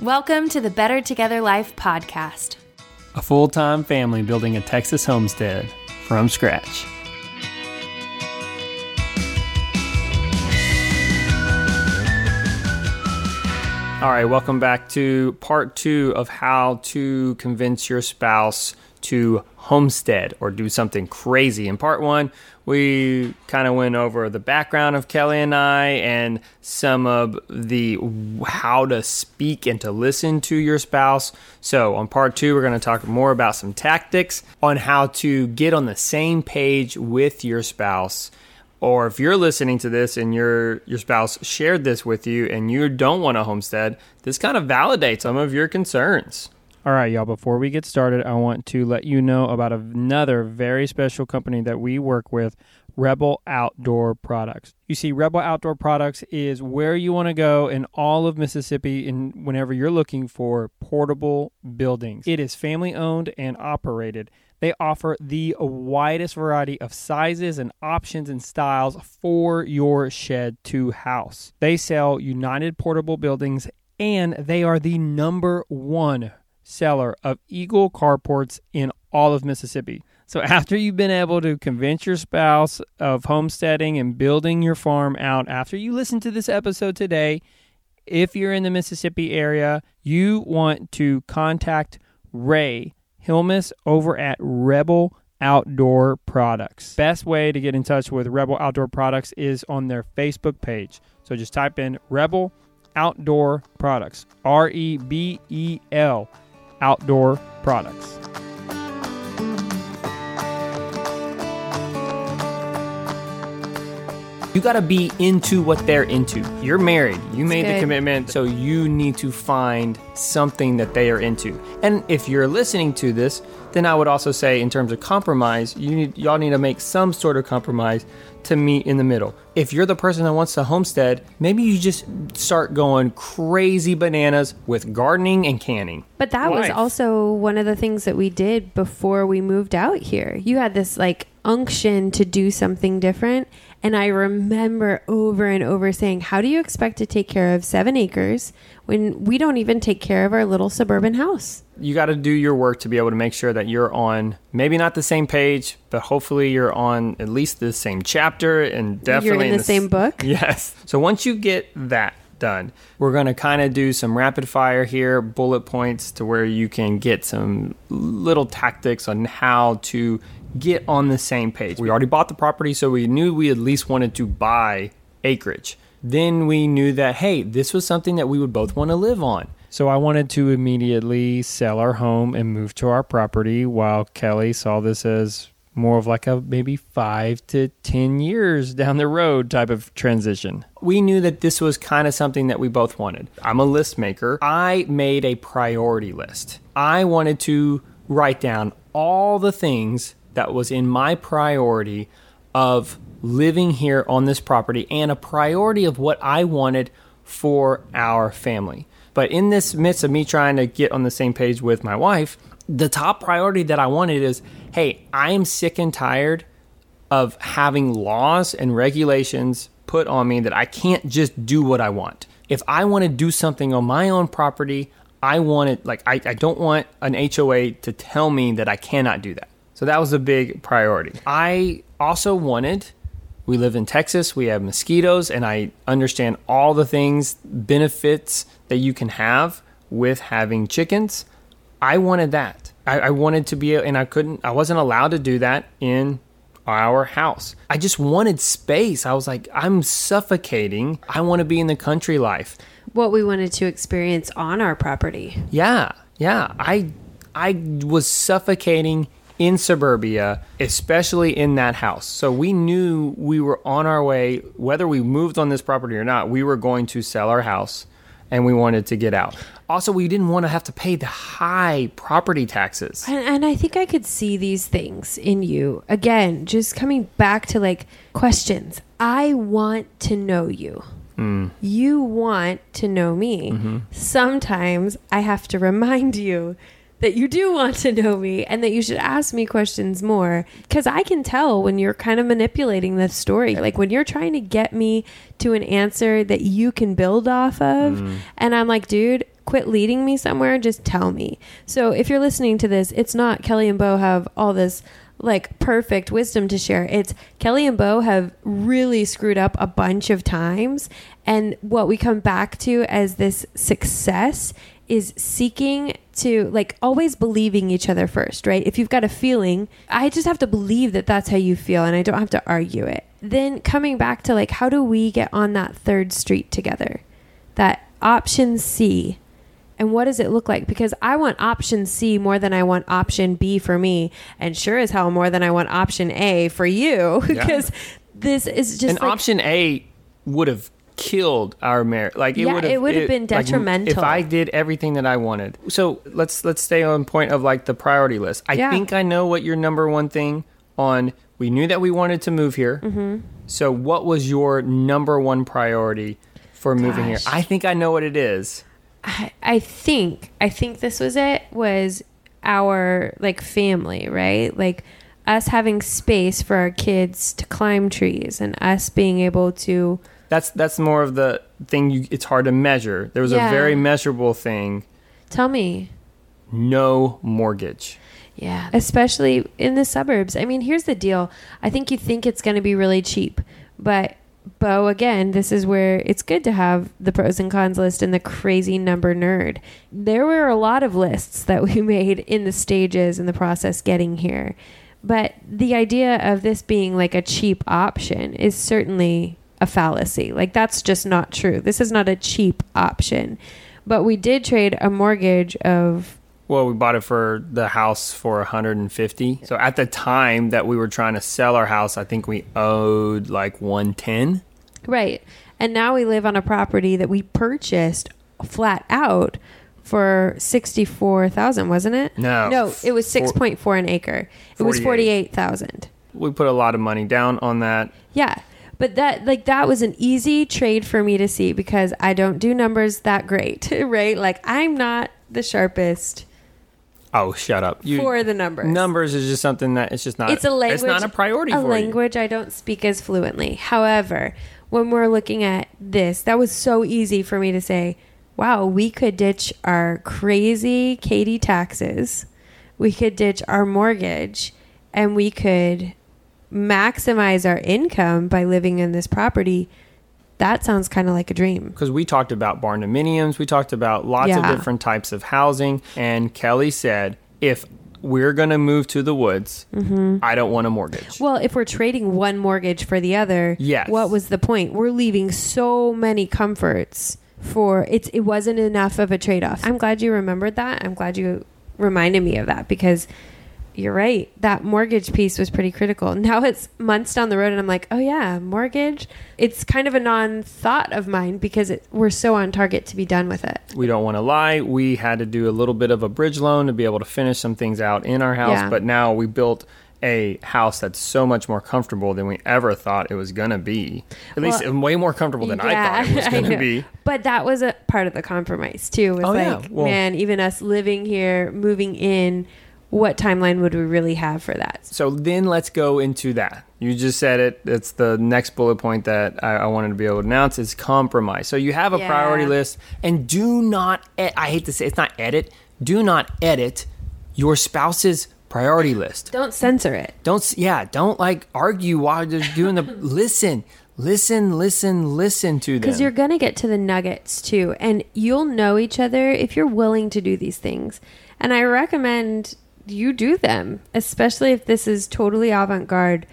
Welcome to the Better Together Life podcast. A full-time family building a Texas homestead from scratch. All right, welcome back to part 2 of how to convince your spouse to homestead or do something crazy. In part 1, we kind of went over the background of Kelly and I and some of the how to speak and to listen to your spouse. So on part 2, we're going to talk more about some tactics on how to get on the same page with your spouse. Or if you're listening to this and your spouse shared this with you and you don't want a homestead, this kind of validates some of your concerns. All right, y'all, before we get started, I want to let you know about another very special company that we work with, Rebel Outdoor Products. You see, Rebel Outdoor Products is where you want to go in all of Mississippi and whenever you're looking for portable buildings. It is family-owned and operated. They offer the widest variety of sizes and options and styles for your shed to house. They sell United Portable Buildings, and they are the #1 seller of Eagle carports in all of Mississippi. So after you've been able to convince your spouse of homesteading and building your farm out, after you listen to this episode today, if you're in the Mississippi area, you want to contact Ray Hilmes over at Rebel Outdoor Products. Best way to get in touch with Rebel Outdoor Products is on their Facebook page. So just type in Rebel Outdoor Products, R-E-B-E-L. Outdoor Products. You got to be into what they're into. You're married. You made the commitment, so you need to find something that they are into. And if you're listening to this, then I would also say in terms of compromise, y'all need to make some sort of compromise to meet in the middle. If you're the person that wants to homestead, maybe you just start going crazy bananas with gardening and canning. But that was also one of the things that we did before we moved out here. You had this like unction to do something different. And I remember over and over saying, how do you expect to take care of 7 acres when we don't even take care of our little suburban house? You got to do your work to be able to make sure that you're on maybe not the same page, but hopefully you're on at least the same chapter and definitely you're in the same book. Yes. So once you get that done, we're going to kind of do some rapid fire here, bullet points to where you can get some little tactics on how to get on the same page. We already bought the property, so we knew we at least wanted to buy acreage. Then we knew that, hey, this was something that we would both want to live on. So I wanted to immediately sell our home and move to our property, while Kelly saw this as more of like a maybe 5 to 10 years down the road type of transition. We knew that this was kind of something that we both wanted. I'm a list maker. I made a priority list. I wanted to write down all the things that was in my priority of living here on this property and a priority of what I wanted for our family. But in this midst of me trying to get on the same page with my wife, the top priority that I wanted is, hey, I am sick and tired of having laws and regulations put on me that I can't just do what I want. If I want to do something on my own property, I want it, like, I don't want an HOA to tell me that I cannot do that. So that was a big priority. I also wanted, we live in Texas, we have mosquitoes, and I understand all the things, benefits that you can have with having chickens. I wanted that. I wanted to be, and I wasn't allowed to do that in our house. I just wanted space. I was like, I'm suffocating. I want to be in the country life. What we wanted to experience on our property. Yeah. I was suffocating in suburbia, especially in that house. So we knew we were on our way, whether we moved on this property or not, we were going to sell our house and we wanted to get out. Also, we didn't want to have to pay the high property taxes. And I think I could see these things in you. Again, just coming back to like questions. I want to know you. You want to know me. Mm-hmm. Sometimes I have to remind you that you do want to know me and that you should ask me questions more. Because I can tell when you're kind of manipulating this story. Like when you're trying to get me to an answer that you can build off of. And I'm like, dude, quit leading me somewhere. Just tell me. So if you're listening to this, it's not Kelly and Bo have all this like perfect wisdom to share. It's Kelly and Bo have really screwed up a bunch of times. And what we come back to as this success is seeking to like always believing each other first, right? If you've got a feeling, I just have to believe that that's how you feel and I don't have to argue it. Then coming back to like, how do we get on that third street together? That option C. And what does it look like? Because I want option C more than I want option B for me. And sure as hell more than I want option A for you. Because this is just... And like, option A would have killed our marriage. Like it would have been detrimental. Like, if I did everything that I wanted. So let's stay on point of like the priority list. I think I know what your number one thing on... We knew that we wanted to move here. Mm-hmm. So what was your number one priority for moving here? I think I know what it is. I think this was it, was our like family, right? Like us having space for our kids to climb trees and us being able to... That's more of the thing it's hard to measure. There was a very measurable thing. Tell me. No mortgage. Yeah, especially in the suburbs. I mean, here's the deal. I think you think it's going to be really cheap, but... Bo, again, this is where it's good to have the pros and cons list and the crazy number nerd. There were a lot of lists that we made in the stages in the process getting here. But the idea of this being like a cheap option is certainly a fallacy. Like that's just not true. This is not a cheap option. But we did trade a mortgage of... Well, we bought it for the house for $150,000. So at the time that we were trying to sell our house, I think we owed like $110,000. Right. And now we live on a property that we purchased flat out for $64,000, wasn't it? No, it was 6.4 an acre. It was $48,000. We put a lot of money down on that. Yeah. But that was an easy trade for me to see because I don't do numbers that great, right? Like I'm not the sharpest. Oh, shut up. For the numbers. Numbers is just something that it's just not... It's a language. It's not a priority for you. A language I don't speak as fluently. However, when we're looking at this, that was so easy for me to say, wow, we could ditch our crazy Katie taxes. We could ditch our mortgage. And we could maximize our income by living in this property. That sounds kind of like a dream. Because we talked about barndominiums. We talked about lots of different types of housing. And Kelly said, if we're going to move to the woods, I don't want a mortgage. Well, if we're trading one mortgage for the other, what was the point? We're leaving so many comforts for it. It wasn't enough of a trade-off. I'm glad you remembered that. I'm glad you reminded me of that because... You're right. That mortgage piece was pretty critical. Now it's months down the road and I'm like, oh yeah, mortgage. It's kind of a non-thought of mine because we're so on target to be done with it. We don't want to lie. We had to do a little bit of a bridge loan to be able to finish some things out in our house. Yeah. But now we built a house that's so much more comfortable than we ever thought it was going to be. At least way more comfortable than I thought it was going to be. But that was a part of the compromise too. Was even us living here, moving in, what timeline would we really have for that? So then let's go into that. You just said it. It's the next bullet point that I wanted to be able to announce is compromise. So you have a priority list and do not, I hate to say it's not edit. Do not edit your spouse's priority list. Don't censor it. Don't like argue while they're doing the, listen to them. Because you're going to get to the nuggets too. And you'll know each other if you're willing to do these things. And I recommend... you do them, especially if this is totally avant-garde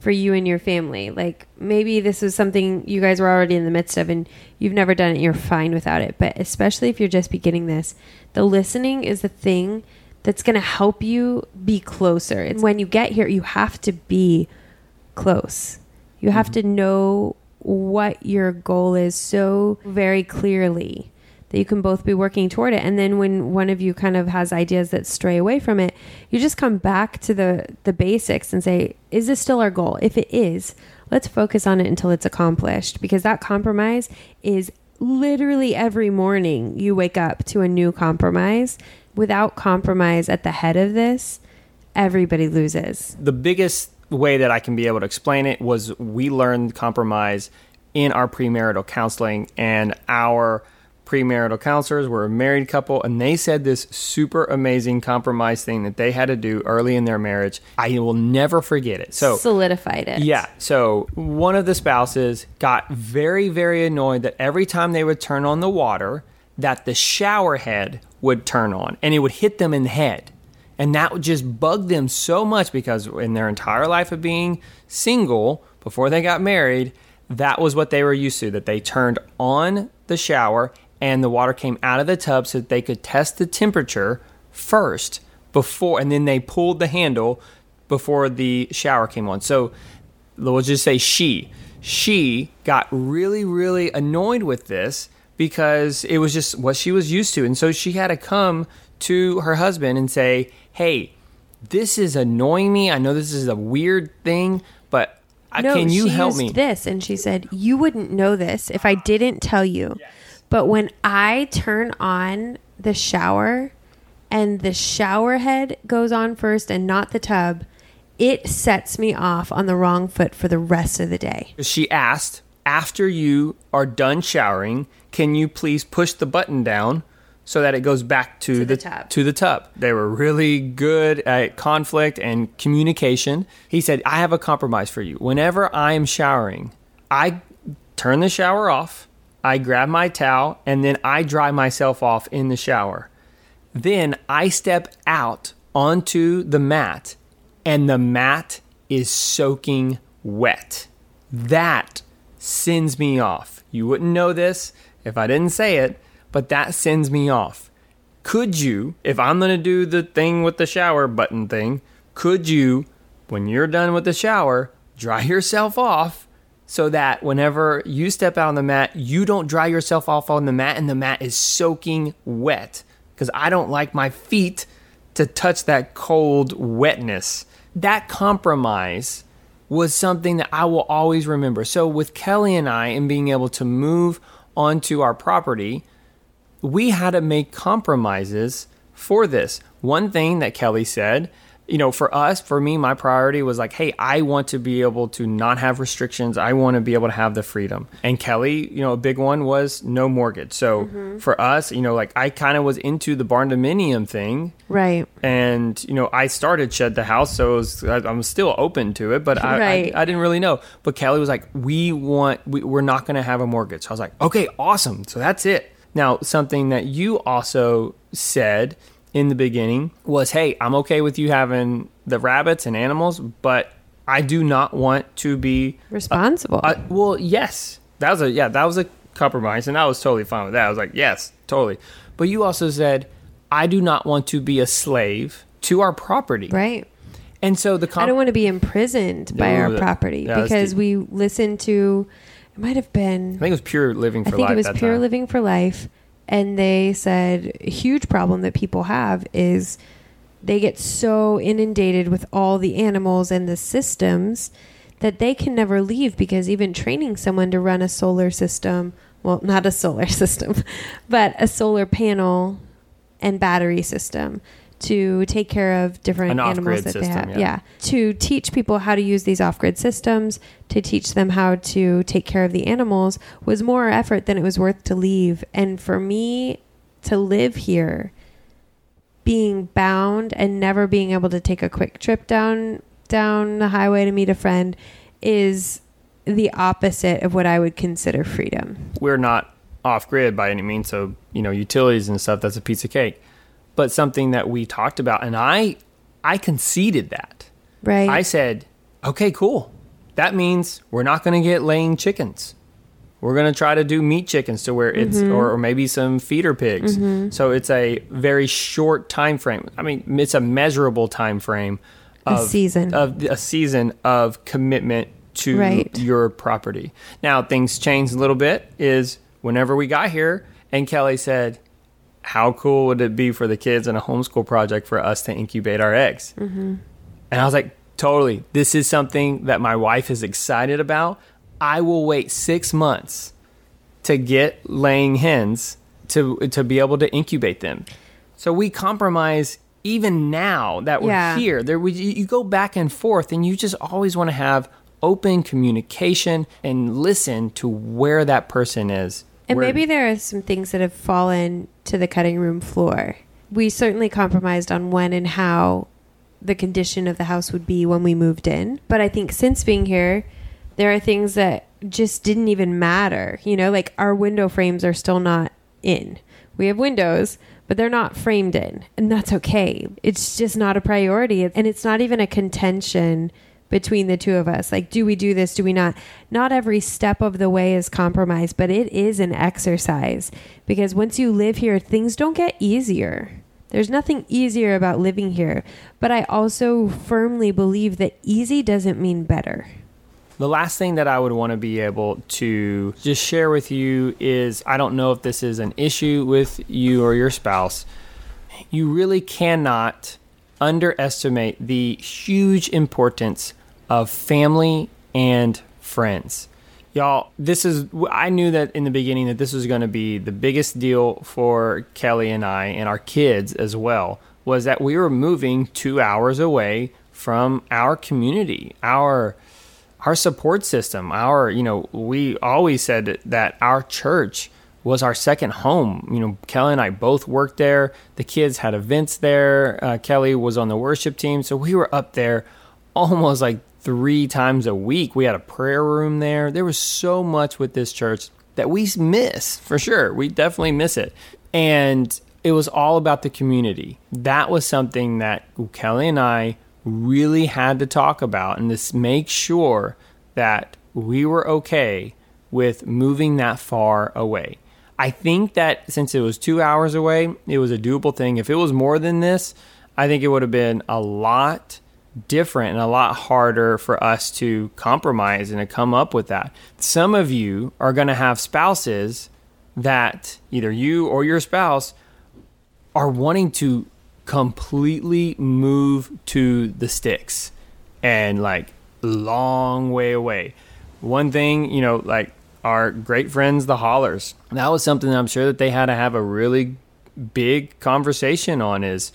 for you and your family. Like maybe this is something you guys were already in the midst of and you've never done it. You're fine without it. But especially if you're just beginning this, the listening is the thing that's going to help you be closer. It's when you get here, you have to be close. You have to know what your goal is so very clearly that you can both be working toward it. And then when one of you kind of has ideas that stray away from it, you just come back to the basics and say, is this still our goal? If it is, let's focus on it until it's accomplished, because that compromise is literally every morning you wake up to a new compromise. Without compromise at the head of this, everybody loses. The biggest way that I can be able to explain it was we learned compromise in our premarital counseling and our premarital counselors were a married couple, and they said this super amazing compromise thing that they had to do early in their marriage. I will never forget it. So solidified it. Yeah. So one of the spouses got very, very annoyed that every time they would turn on the water, that the shower head would turn on and it would hit them in the head. And that would just bug them so much because in their entire life of being single before they got married, that was what they were used to, that they turned on the shower and the water came out of the tub so that they could test the temperature first before, and then they pulled the handle before the shower came on. So we'll just say she got really, really annoyed with this because it was just what she was used to. And so she had to come to her husband and say, hey, this is annoying me. I know this is a weird thing, but can you help me? This, and she said, you wouldn't know this if I didn't tell you. Yes. But when I turn on the shower and the shower head goes on first and not the tub, it sets me off on the wrong foot for the rest of the day. She asked, after you are done showering, can you please push the button down so that it goes back to the tub. They were really good at conflict and communication. He said, I have a compromise for you. Whenever I am showering, I turn the shower off, I grab my towel, and then I dry myself off in the shower. Then I step out onto the mat, and the mat is soaking wet. That sends me off. You wouldn't know this if I didn't say it, but that sends me off. Could you, if I'm going to do the thing with the shower button thing, could you, when you're done with the shower, dry yourself off so that whenever you step out on the mat, you don't dry yourself off on the mat and the mat is soaking wet? Because I don't like my feet to touch that cold wetness. That compromise was something that I will always remember. So with Kelly and I and being able to move onto our property, we had to make compromises for this. One thing that Kelly said, for us, for me, my priority was like, hey, I want to be able to not have restrictions. I want to be able to have the freedom. And Kelly, a big one was no mortgage. So for us, I kind of was into the barndominium thing. Right. And, I started Shed the House, so I'm still open to it, but I didn't really know. But Kelly was like, we're not going to have a mortgage. So I was like, okay, awesome. So that's it. Now, something that you also said in the beginning was, hey, I'm okay with you having the rabbits and animals, but I do not want to be responsible. Well, yes, that was a compromise, and I was totally fine with that. I was like, yes, totally. But you also said, I do not want to be a slave to our property. Right. And so I don't want to be imprisoned by our property because we listen to... might have been... I think it was Pure Living for Life. Living for Life. And they said a huge problem that people have is they get so inundated with all the animals and the systems that they can never leave, because even training someone to run a solar system... well, not a solar system, but a solar panel and battery system to take care of different animals that they have. Yeah. To teach people how to use these off-grid systems, to teach them how to take care of the animals was more effort than it was worth to leave. And for me to live here, being bound and never being able to take a quick trip down the highway to meet a friend is the opposite of what I would consider freedom. We're not off-grid by any means, so utilities and stuff, that's a piece of cake. But something that we talked about, and I conceded that. Right. I said, okay, cool. That means we're not going to get laying chickens. We're going to try to do meat chickens to where it's, or maybe some feeder pigs. Mm-hmm. So it's a very short time frame. I mean, it's a measurable time frame of a season of commitment to your property. Now, things changed a little bit is whenever we got here and Kelly said, how cool would it be for the kids in a homeschool project for us to incubate our eggs? Mm-hmm. And I was like, totally. This is something that my wife is excited about. I will wait 6 months to get laying hens to be able to incubate them. So we compromise even now that we're here. You go back and forth, and you just always want to have open communication and listen to where that person is. And maybe there are some things that have fallen to the cutting room floor. We certainly compromised on when and how the condition of the house would be when we moved in. But I think since being here, there are things that just didn't even matter. You know, like our window frames are still not in. We have windows, but they're not framed in. And that's okay. It's just not a priority. And it's not even a contention between the two of us. Like, do we do this? Do we not? Not every step of the way is compromise, but it is an exercise, because once you live here, things don't get easier. There's nothing easier about living here, but I also firmly believe that easy doesn't mean better. The last thing that I would want to be able to just share with you is, I don't know if this is an issue with you or your spouse. You really cannot underestimate the huge importance of family and friends. Y'all, I knew that in the beginning that this was going to be the biggest deal for Kelly and I, and our kids as well, was that we were moving 2 hours away from our community, our support system, we always said that our church was our second home. You know, Kelly and I both worked there. The kids had events there. Kelly was on the worship team. So we were up there almost like 3 times a week. We had a prayer room there. There was so much with this church that we miss, for sure. We definitely miss it. And it was all about the community. That was something that Kelly and I really had to talk about, and just make sure that we were okay with moving that far away. I think that since it was 2 hours away, it was a doable thing. If it was more than this, I think it would have been a lot different and a lot harder for us to compromise and to come up with that. Some of you are going to have spouses that either you or your spouse are wanting to completely move to the sticks and like long way away. One thing, like our great friends, the Hollers, that was something that I'm sure that they had to have a really big conversation on is,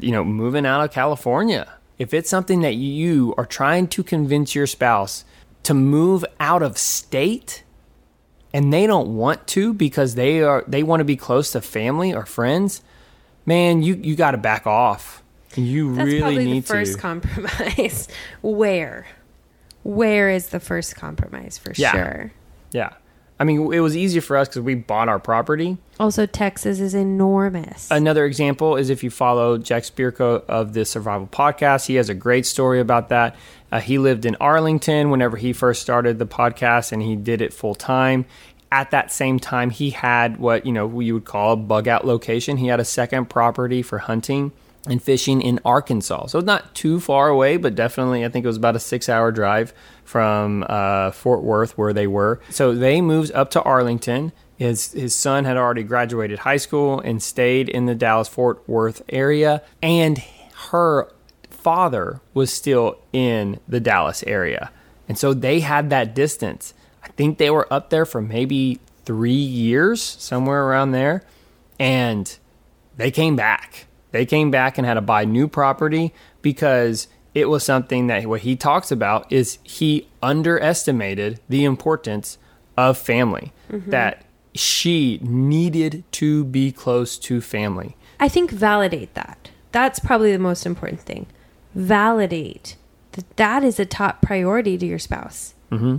moving out of California. If it's something that you are trying to convince your spouse to move out of state and they don't want to because they want to be close to family or friends, man, you got to back off. That's probably the first compromise. Where is the first compromise for sure? Yeah. I mean, it was easier for us because we bought our property. Also, Texas is enormous. Another example is if you follow Jack Spearco of the Survival Podcast, he has a great story about that. He lived in Arlington whenever he first started the podcast, and he did it full time. At that same time, he had what you would call a bug out location. He had a second property for hunting and fishing in Arkansas. So not too far away, but definitely, I think it was about a 6-hour drive from Fort Worth where they were. So they moved up to Arlington. His son had already graduated high school and stayed in the Dallas-Fort Worth area. And her father was still in the Dallas area. And so they had that distance. I think they were up there for maybe 3 years, somewhere around there. And they came back. They came back and had to buy new property because it was something that what he talks about is he underestimated the importance of family, that she needed to be close to family. I think validate that. That's probably the most important thing. Validate that that is a top priority to your spouse. Mm-hmm.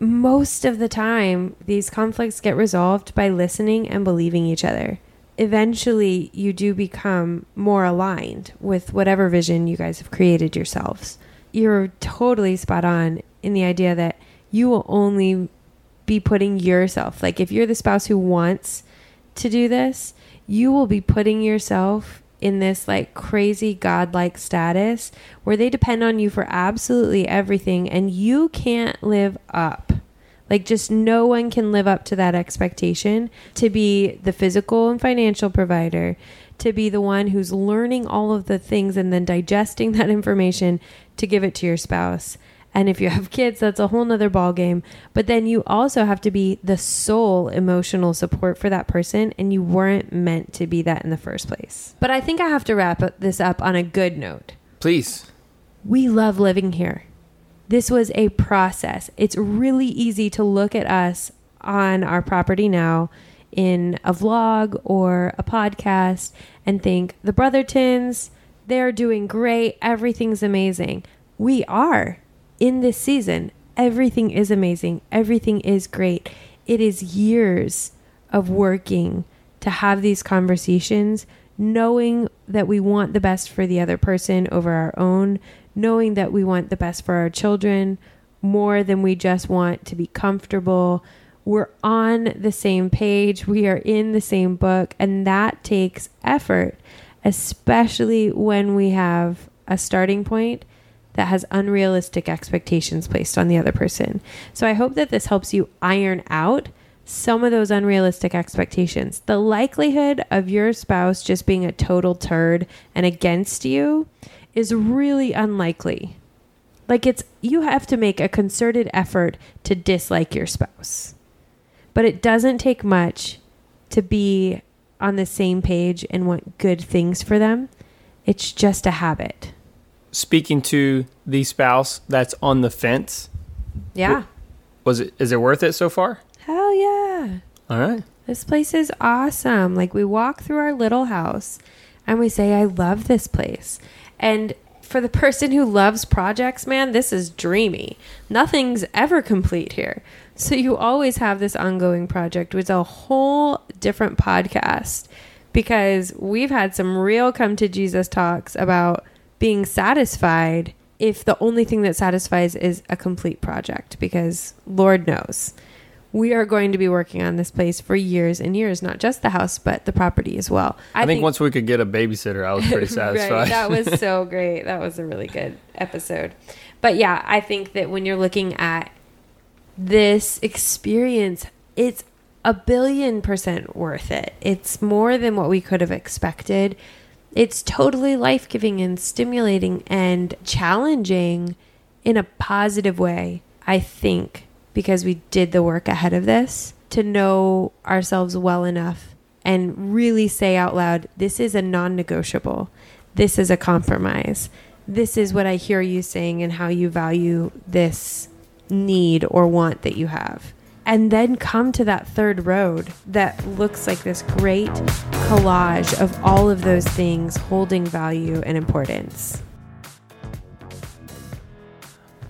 Most of the time, these conflicts get resolved by listening and believing each other. Eventually, you do become more aligned with whatever vision you guys have created yourselves. You're totally spot on in the idea that you will only be putting yourself, like if you're the spouse who wants to do this, you will be putting yourself in this like crazy godlike status where they depend on you for absolutely everything and you can't live up. Like, just no one can live up to that expectation to be the physical and financial provider, to be the one who's learning all of the things and then digesting that information to give it to your spouse. And if you have kids, that's a whole nother ballgame. But then you also have to be the sole emotional support for that person. And you weren't meant to be that in the first place. But I think I have to wrap this up on a good note. Please. We love living here. This was a process. It's really easy to look at us on our property now in a vlog or a podcast and think the Brothertons, they're doing great. Everything's amazing. We are in this season. Everything is amazing. Everything is great. It is years of working to have these conversations, knowing that we want the best for the other person over our own, knowing that we want the best for our children more than we just want to be comfortable. We're on the same page. We are in the same book, and that takes effort, especially when we have a starting point that has unrealistic expectations placed on the other person. So I hope that this helps you iron out some of those unrealistic expectations. The likelihood of your spouse just being a total turd and against you is really unlikely. Like, it's, you have to make a concerted effort to dislike your spouse. But it doesn't take much to be on the same page and want good things for them. It's just a habit. Speaking to the spouse that's on the fence. Yeah. Is it worth it so far? Hell yeah. All right. This place is awesome. Like, we walk through our little house and we say, I love this place. And for the person who loves projects, man, this is dreamy. Nothing's ever complete here. So you always have this ongoing project with a whole different podcast, because we've had some real come to Jesus talks about being satisfied if the only thing that satisfies is a complete project, because Lord knows we are going to be working on this place for years and years, not just the house, but the property as well. I think once we could get a babysitter, I was pretty satisfied. Right, that was so great. That was a really good episode. But yeah, I think that when you're looking at this experience, it's 1,000,000,000% worth it. It's more than what we could have expected. It's totally life-giving and stimulating and challenging in a positive way, I think, because we did the work ahead of this to know ourselves well enough and really say out loud, this is a non-negotiable. This is a compromise. This is what I hear you saying and how you value this need or want that you have. And then come to that third road that looks like this great collage of all of those things holding value and importance.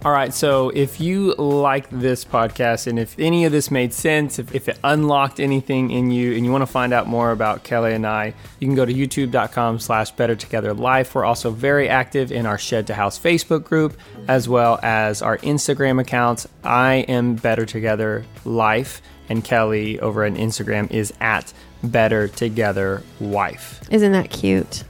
All right, so if you like this podcast and if any of this made sense, if it unlocked anything in you and you want to find out more about Kelly and I, you can go to youtube.com/Better Together Life. We're also very active in our Shed to House Facebook group, as well as our Instagram accounts. I am Better Together Life, and Kelly over on Instagram is at Better Together Wife. Isn't that cute?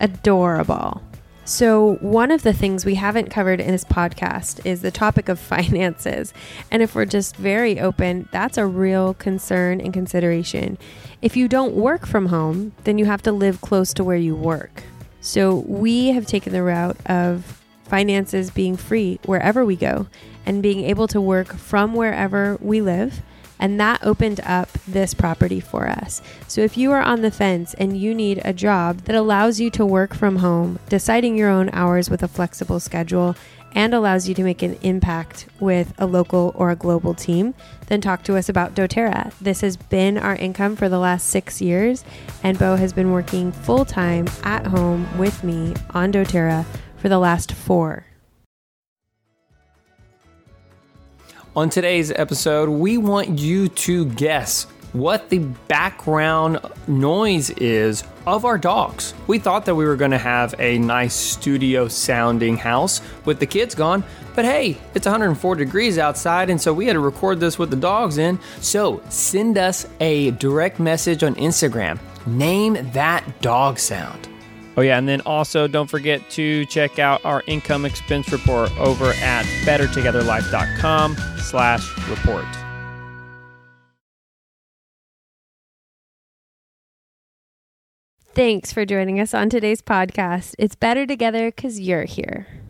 Adorable. So one of the things we haven't covered in this podcast is the topic of finances. And if we're just very open, that's a real concern and consideration. If you don't work from home, then you have to live close to where you work. So we have taken the route of finances being free wherever we go and being able to work from wherever we live. And that opened up this property for us. So if you are on the fence and you need a job that allows you to work from home, deciding your own hours with a flexible schedule, and allows you to make an impact with a local or a global team, then talk to us about doTERRA. This has been our income for the last 6 years, and Beau has been working full-time at home with me on doTERRA for the last 4. On today's episode, we want you to guess what the background noise is of our dogs. We thought that we were gonna have a nice studio sounding house with the kids gone, but hey, it's 104 degrees outside, and so we had to record this with the dogs in. So send us a direct message on Instagram. Name that dog sound. Oh yeah, and then also don't forget to check out our income expense report over at bettertogetherlife.com/report. Thanks for joining us on today's podcast. It's Better Together because you're here.